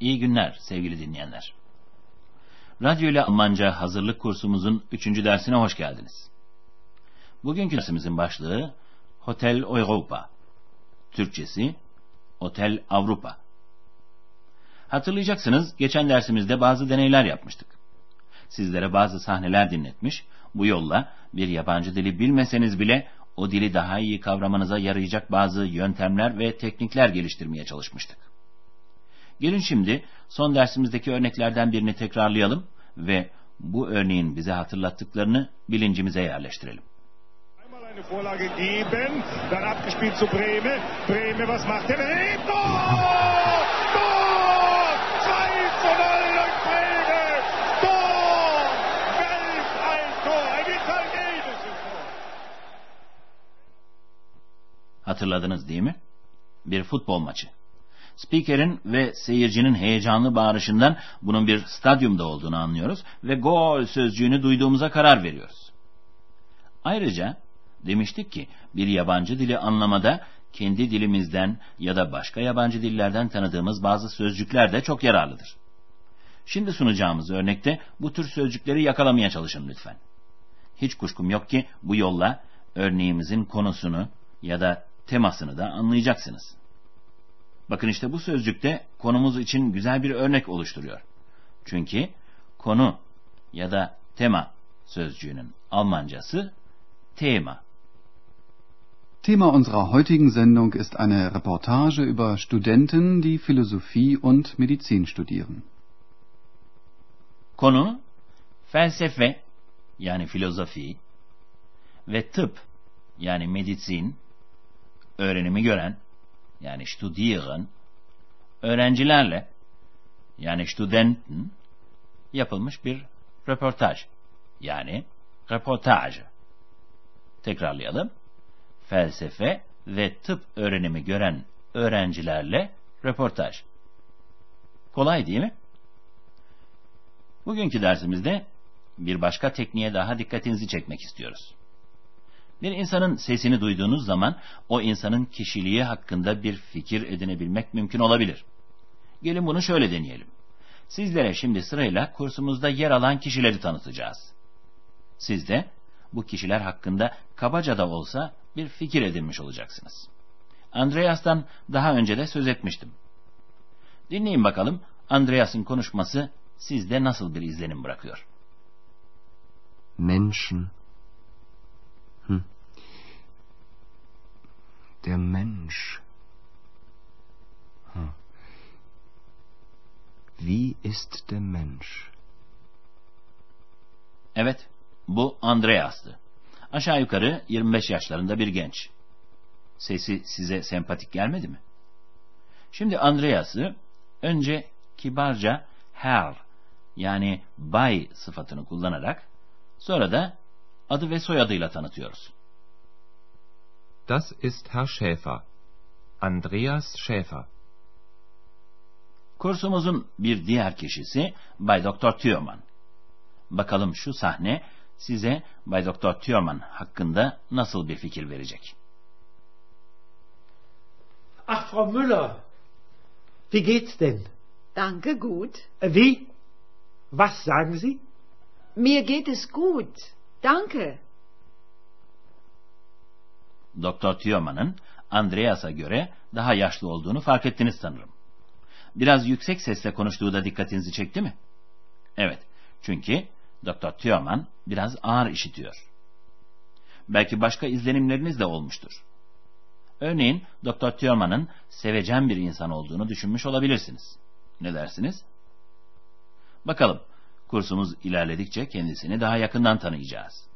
İyi günler sevgili dinleyenler. Radyo ile Almanca hazırlık kursumuzun 3. dersine hoş geldiniz. Bugünkü dersimizin başlığı Hotel Europa, Türkçesi Otel Avrupa. Hatırlayacaksınız, geçen dersimizde bazı deneyler yapmıştık. Sizlere bazı sahneler dinletmiş, bu yolla bir yabancı dili bilmeseniz bile o dili daha iyi kavramanıza yarayacak bazı yöntemler ve teknikler geliştirmeye çalışmıştık. Gelin şimdi son dersimizdeki örneklerden birini tekrarlayalım ve bu örneğin bize hatırlattıklarını bilincimize yerleştirelim. Hatırladınız değil mi? Bir futbol maçı. Spikerin ve seyircinin heyecanlı bağırışından bunun bir stadyumda olduğunu anlıyoruz ve gol sözcüğünü duyduğumuza karar veriyoruz. Ayrıca demiştik ki bir yabancı dili anlamada kendi dilimizden ya da başka yabancı dillerden tanıdığımız bazı sözcükler de çok yararlıdır. Şimdi sunacağımız örnekte bu tür sözcükleri yakalamaya çalışın lütfen. Hiç kuşkum yok ki bu yolla örneğimizin konusunu ya da temasını da anlayacaksınız. Bakın işte bu sözcükte konumuz için güzel bir örnek oluşturuyor. Çünkü konu ya da tema sözcüğünün Almancası Thema. Thema unserer heutigen Sendung ist eine Reportage über Studenten, die Philosophie und Medizin studieren. Konu felsefe yani filozofi ve tıp yani medizin öğrenimi gören yani studieren, öğrencilerle, yani studenten, yapılmış bir röportaj, yani reportaj. Tekrarlayalım. Felsefe ve tıp öğrenimi gören öğrencilerle röportaj. Kolay değil mi? Bugünkü dersimizde bir başka tekniğe daha dikkatinizi çekmek istiyoruz. Bir insanın sesini duyduğunuz zaman o insanın kişiliği hakkında bir fikir edinebilmek mümkün olabilir. Gelin bunu şöyle deneyelim. Sizlere şimdi sırayla kursumuzda yer alan kişileri tanıtacağız. Siz de bu kişiler hakkında kabaca da olsa bir fikir edinmiş olacaksınız. Andreas'tan daha önce de söz etmiştim. Dinleyin bakalım Andreas'ın konuşması sizde nasıl bir izlenim bırakıyor. Menschen. Der Mensch. Wie ist der Mensch? Evet, bu Andreas'tı. Aşağı yukarı 25 yaşlarında bir genç. Sesi size sempatik gelmedi mi? Şimdi Andreas'ı önce kibarca Herr yani Bay sıfatını kullanarak sonra da adı ve soyadıyla tanıtıyoruz. Das ist Herr Schäfer. Andreas Schäfer. Kursumuzun bir diğer kişisi Bay Doktor Thürmann. Bakalım şu sahne size Bay Doktor Thürmann hakkında nasıl bir fikir verecek? Ach Frau Müller. Wie geht's denn? Danke gut. Wie? Was sagen Sie? Mir geht es gut. Danke. Doktor Thürmann'ın Andreas'a göre daha yaşlı olduğunu fark ettiniz sanırım. Biraz yüksek sesle konuştuğu da dikkatinizi çekti mi? Evet, çünkü Doktor Thürmann biraz ağır işitiyor. Belki başka izlenimleriniz de olmuştur. Örneğin Doktor Thürmann'ın sevecen bir insan olduğunu düşünmüş olabilirsiniz. Ne dersiniz? Bakalım, kursumuz ilerledikçe kendisini daha yakından tanıyacağız.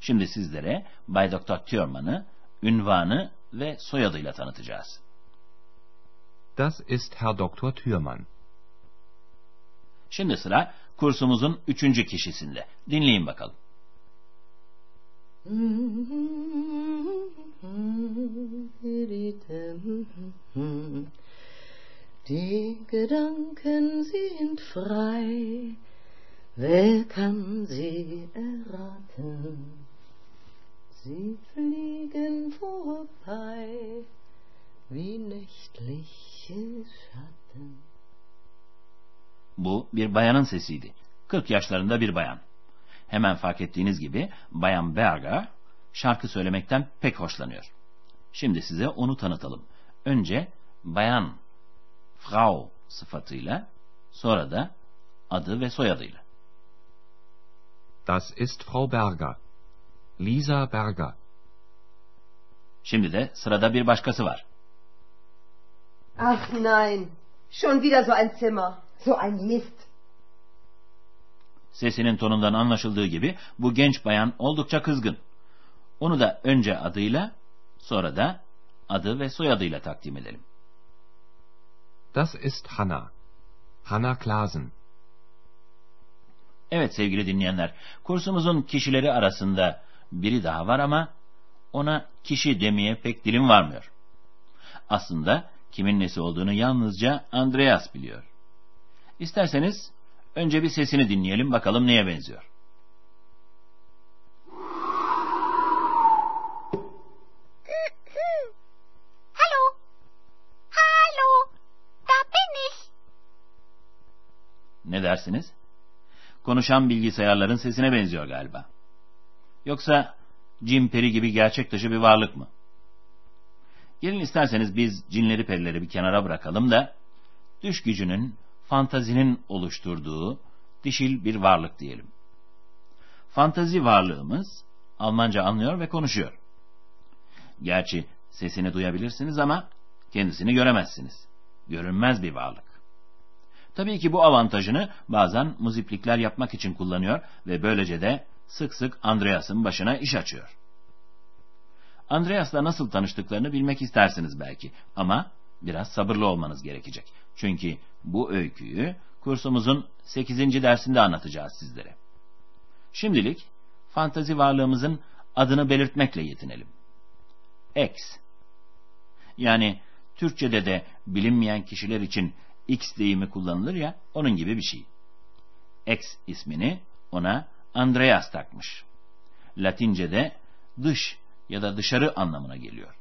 Şimdi sizlere Bay Doktor Thürmann'ı, ünvanı ve soyadıyla tanıtacağız. Das ist Herr Doktor Thürmann. Şimdi sıra kursumuzun 3. kişisinde. Dinleyin bakalım. Die Gedanken sind frei. Wer kann sie erraten? Sie fliegen vorbei wie nächtliche Schatten. Bu bir bayanın sesiydi. 40 yaşlarında bir bayan. Hemen fark ettiğiniz gibi Bayan Berger şarkı söylemekten pek hoşlanıyor. Şimdi size onu tanıtalım. Önce bayan, Frau sıfatıyla, sonra da adı ve soyadıyla. Das ist Frau Berger. Lisa Berger. Şimdi de sırada bir başkası var. Ach nein, schon wieder so ein Zimmer, so ein Mist. Sesinin tonundan anlaşıldığı gibi bu genç bayan oldukça kızgın. Onu da önce adıyla, sonra da adı ve soyadıyla takdim edelim. Das ist Hanna. Hanna Klasen. Evet sevgili dinleyenler, kursumuzun kişileri arasında biri daha var ama ona kişi demeye pek dilim varmıyor. Aslında kimin nesi olduğunu yalnızca Andreas biliyor. İsterseniz önce bir sesini dinleyelim, bakalım neye benziyor. Hallo. Hallo. Da bin ich. Ne dersiniz? Konuşan bilgisayarların sesine benziyor galiba. Yoksa cin peri gibi gerçek dışı bir varlık mı? Gelin isterseniz biz cinleri perileri bir kenara bırakalım da düş gücünün, fantazinin oluşturduğu dişil bir varlık diyelim. Fantazi varlığımız Almanca anlıyor ve konuşuyor. Gerçi sesini duyabilirsiniz ama kendisini göremezsiniz. Görünmez bir varlık. Tabii ki bu avantajını bazen muziplikler yapmak için kullanıyor ve böylece de sık sık Andreas'ın başına iş açıyor. Andreas'la nasıl tanıştıklarını bilmek istersiniz belki ama biraz sabırlı olmanız gerekecek. Çünkü bu öyküyü kursumuzun 8. dersinde anlatacağız sizlere. Şimdilik fantazi varlığımızın adını belirtmekle yetinelim. X. Yani Türkçe'de de bilinmeyen kişiler için X deyimi kullanılır ya, onun gibi bir şey. X ismini ona Andreas takmış. Latince'de dış ya da dışarı anlamına geliyor.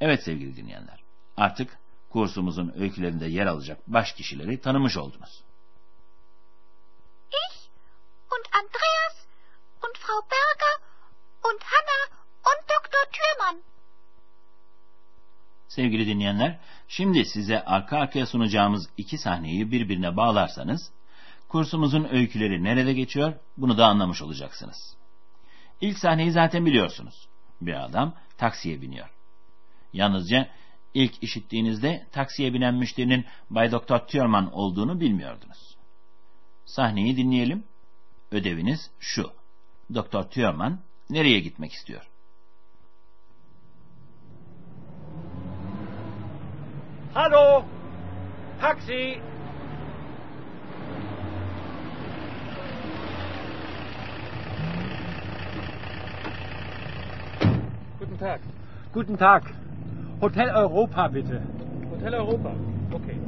Evet sevgili dinleyenler, artık kursumuzun öykülerinde yer alacak baş kişileri tanımış oldunuz. Ich und Andreas und Frau Berger und Hanna und Doktor Thürmann. Sevgili dinleyenler, şimdi size arka arkaya sunacağımız 2 sahneyi birbirine bağlarsanız, kursumuzun öyküleri nerede geçiyor, bunu da anlamış olacaksınız. İlk sahneyi zaten biliyorsunuz. Bir adam taksiye biniyor. Yalnızca ilk işittiğinizde taksiye binen müşterinin Bay Doktor Thürmann olduğunu bilmiyordunuz. Sahneyi dinleyelim. Ödeviniz şu. Doktor Thürmann nereye gitmek istiyor? Hallo! Taksi! Guten Tag. Guten Tag. Hotel Europa, bitte. Hotel Europa. Okay.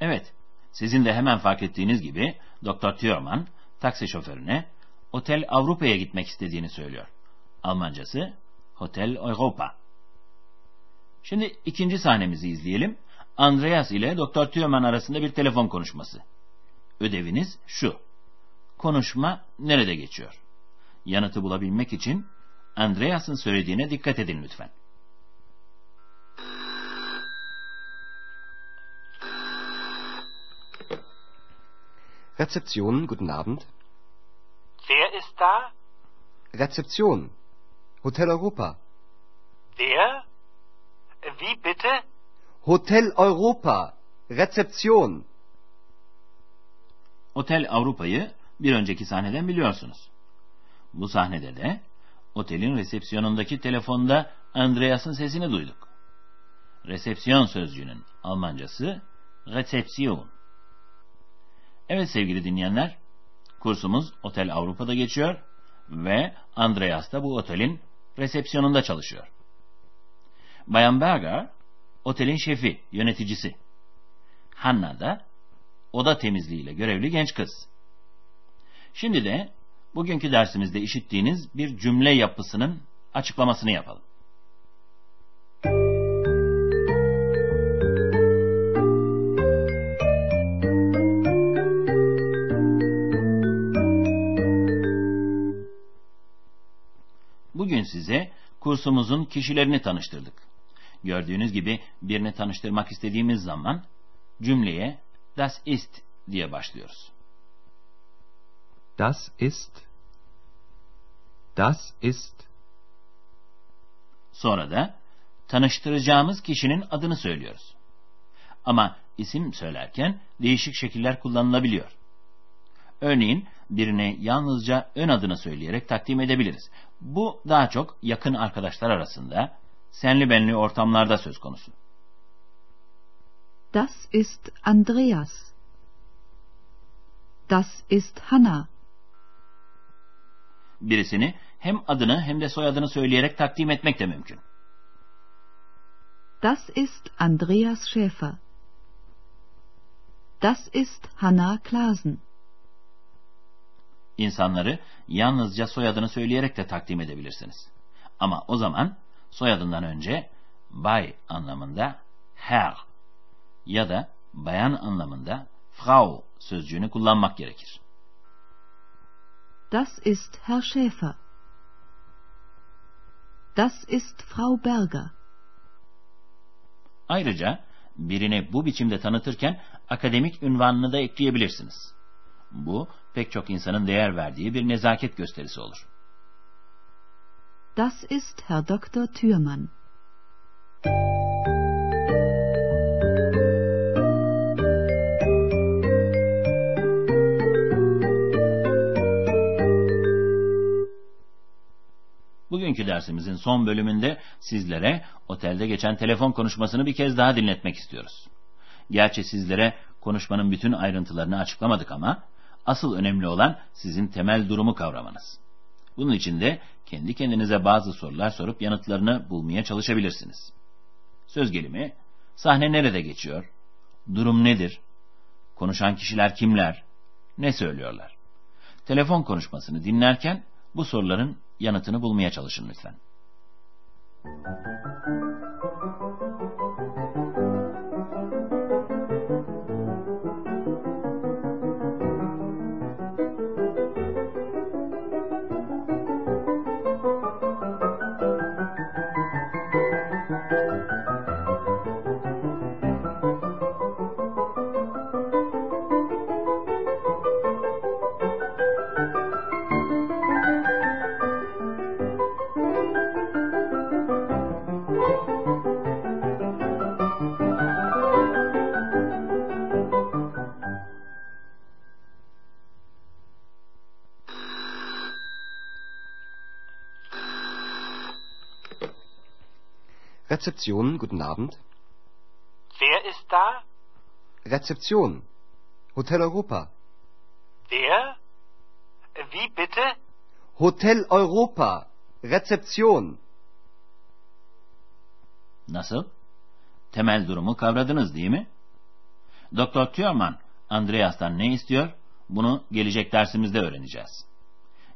Evet, sizin de hemen fark ettiğiniz gibi Doktor Thürmann taksi şoförüne Hotel Avrupa'ya gitmek istediğini söylüyor. Almancası Hotel Europa. Şimdi ikinci sahnemizi izleyelim. Andreas ile Doktor Thürmann arasında bir telefon konuşması. Ödeviniz şu. Konuşma nerede geçiyor? Yanıtı bulabilmek için Andreas'ın söylediğine dikkat edin lütfen. Rezeption, guten Abend. Wer ist da? Rezeption. Hotel Europa. Wer? Wie bitte? Hotel Europa. Rezeption. Hotel Avrupa'yı bir önceki sahneden biliyorsunuz. Bu sahnede de otelin resepsiyonundaki telefonda Andreas'ın sesini duyduk. Resepsiyon sözcüğünün Almancası Rezeption. Evet sevgili dinleyenler, kursumuz Otel Avrupa'da geçiyor ve Andreas da bu otelin resepsiyonunda çalışıyor. Bayan Berger, otelin şefi, yöneticisi. Hanna da oda temizliğiyle görevli genç kız. Şimdi de bugünkü dersimizde işittiğiniz bir cümle yapısının açıklamasını yapalım. Bugün size kursumuzun kişilerini tanıştırdık. Gördüğünüz gibi birini tanıştırmak istediğimiz zaman cümleye Das ist diye başlıyoruz. Das ist. Das ist. Sonra da tanıştıracağımız kişinin adını söylüyoruz. Ama isim söylerken değişik şekiller kullanılabiliyor. Örneğin birine yalnızca ön adını söyleyerek takdim edebiliriz. Bu daha çok yakın arkadaşlar arasında, senli benli ortamlarda söz konusu. Das ist Andreas. Das ist Hanna. Birisini hem adını hem de soyadını söyleyerek takdim etmek de mümkün. Das ist Andreas Schäfer. Das ist Hanna Klasen. İnsanları yalnızca soyadını söyleyerek de takdim edebilirsiniz. Ama o zaman soyadından önce bay anlamında Herr ya da bayan anlamında Frau sözcüğünü kullanmak gerekir. Das ist Herr Schäfer. Das ist Frau Berger. Ayrıca birini bu biçimde tanıtırken akademik ünvanını da ekleyebilirsiniz. Bu pek çok insanın değer verdiği bir nezaket gösterisi olur. Das ist Herr Doktor Thürmann. Bugünkü dersimizin son bölümünde sizlere otelde geçen telefon konuşmasını bir kez daha dinletmek istiyoruz. Gerçi sizlere konuşmanın bütün ayrıntılarını açıklamadık ama asıl önemli olan sizin temel durumu kavramanız. Bunun için de kendi kendinize bazı sorular sorup yanıtlarını bulmaya çalışabilirsiniz. Söz gelimi, sahne nerede geçiyor? Durum nedir? Konuşan kişiler kimler? Ne söylüyorlar? Telefon konuşmasını dinlerken bu soruların yanıtını bulmaya çalışın lütfen. Rezeption, guten Abend. Wer ist da? Rezeption, Hotel Europa. Wer? Wie bitte? Hotel Europa, Rezeption. Nasıl? Temel durumu kavradınız değil mi? Doktor Thürmann, Andreas'tan ne istiyor? Bunu gelecek dersimizde öğreneceğiz.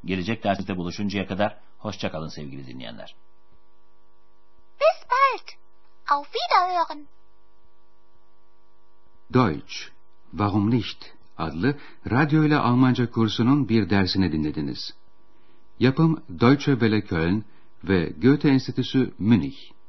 Gelecek derste buluşuncaya kadar hoşça kalın sevgili dinleyenler. Auf Wiederhören. Deutsch. Warum nicht? Adlı radyo ile Almanca kursunun bir dersini dinlediniz. Yapım Deutsche Welle Köln ve Goethe Enstitüsü Münih.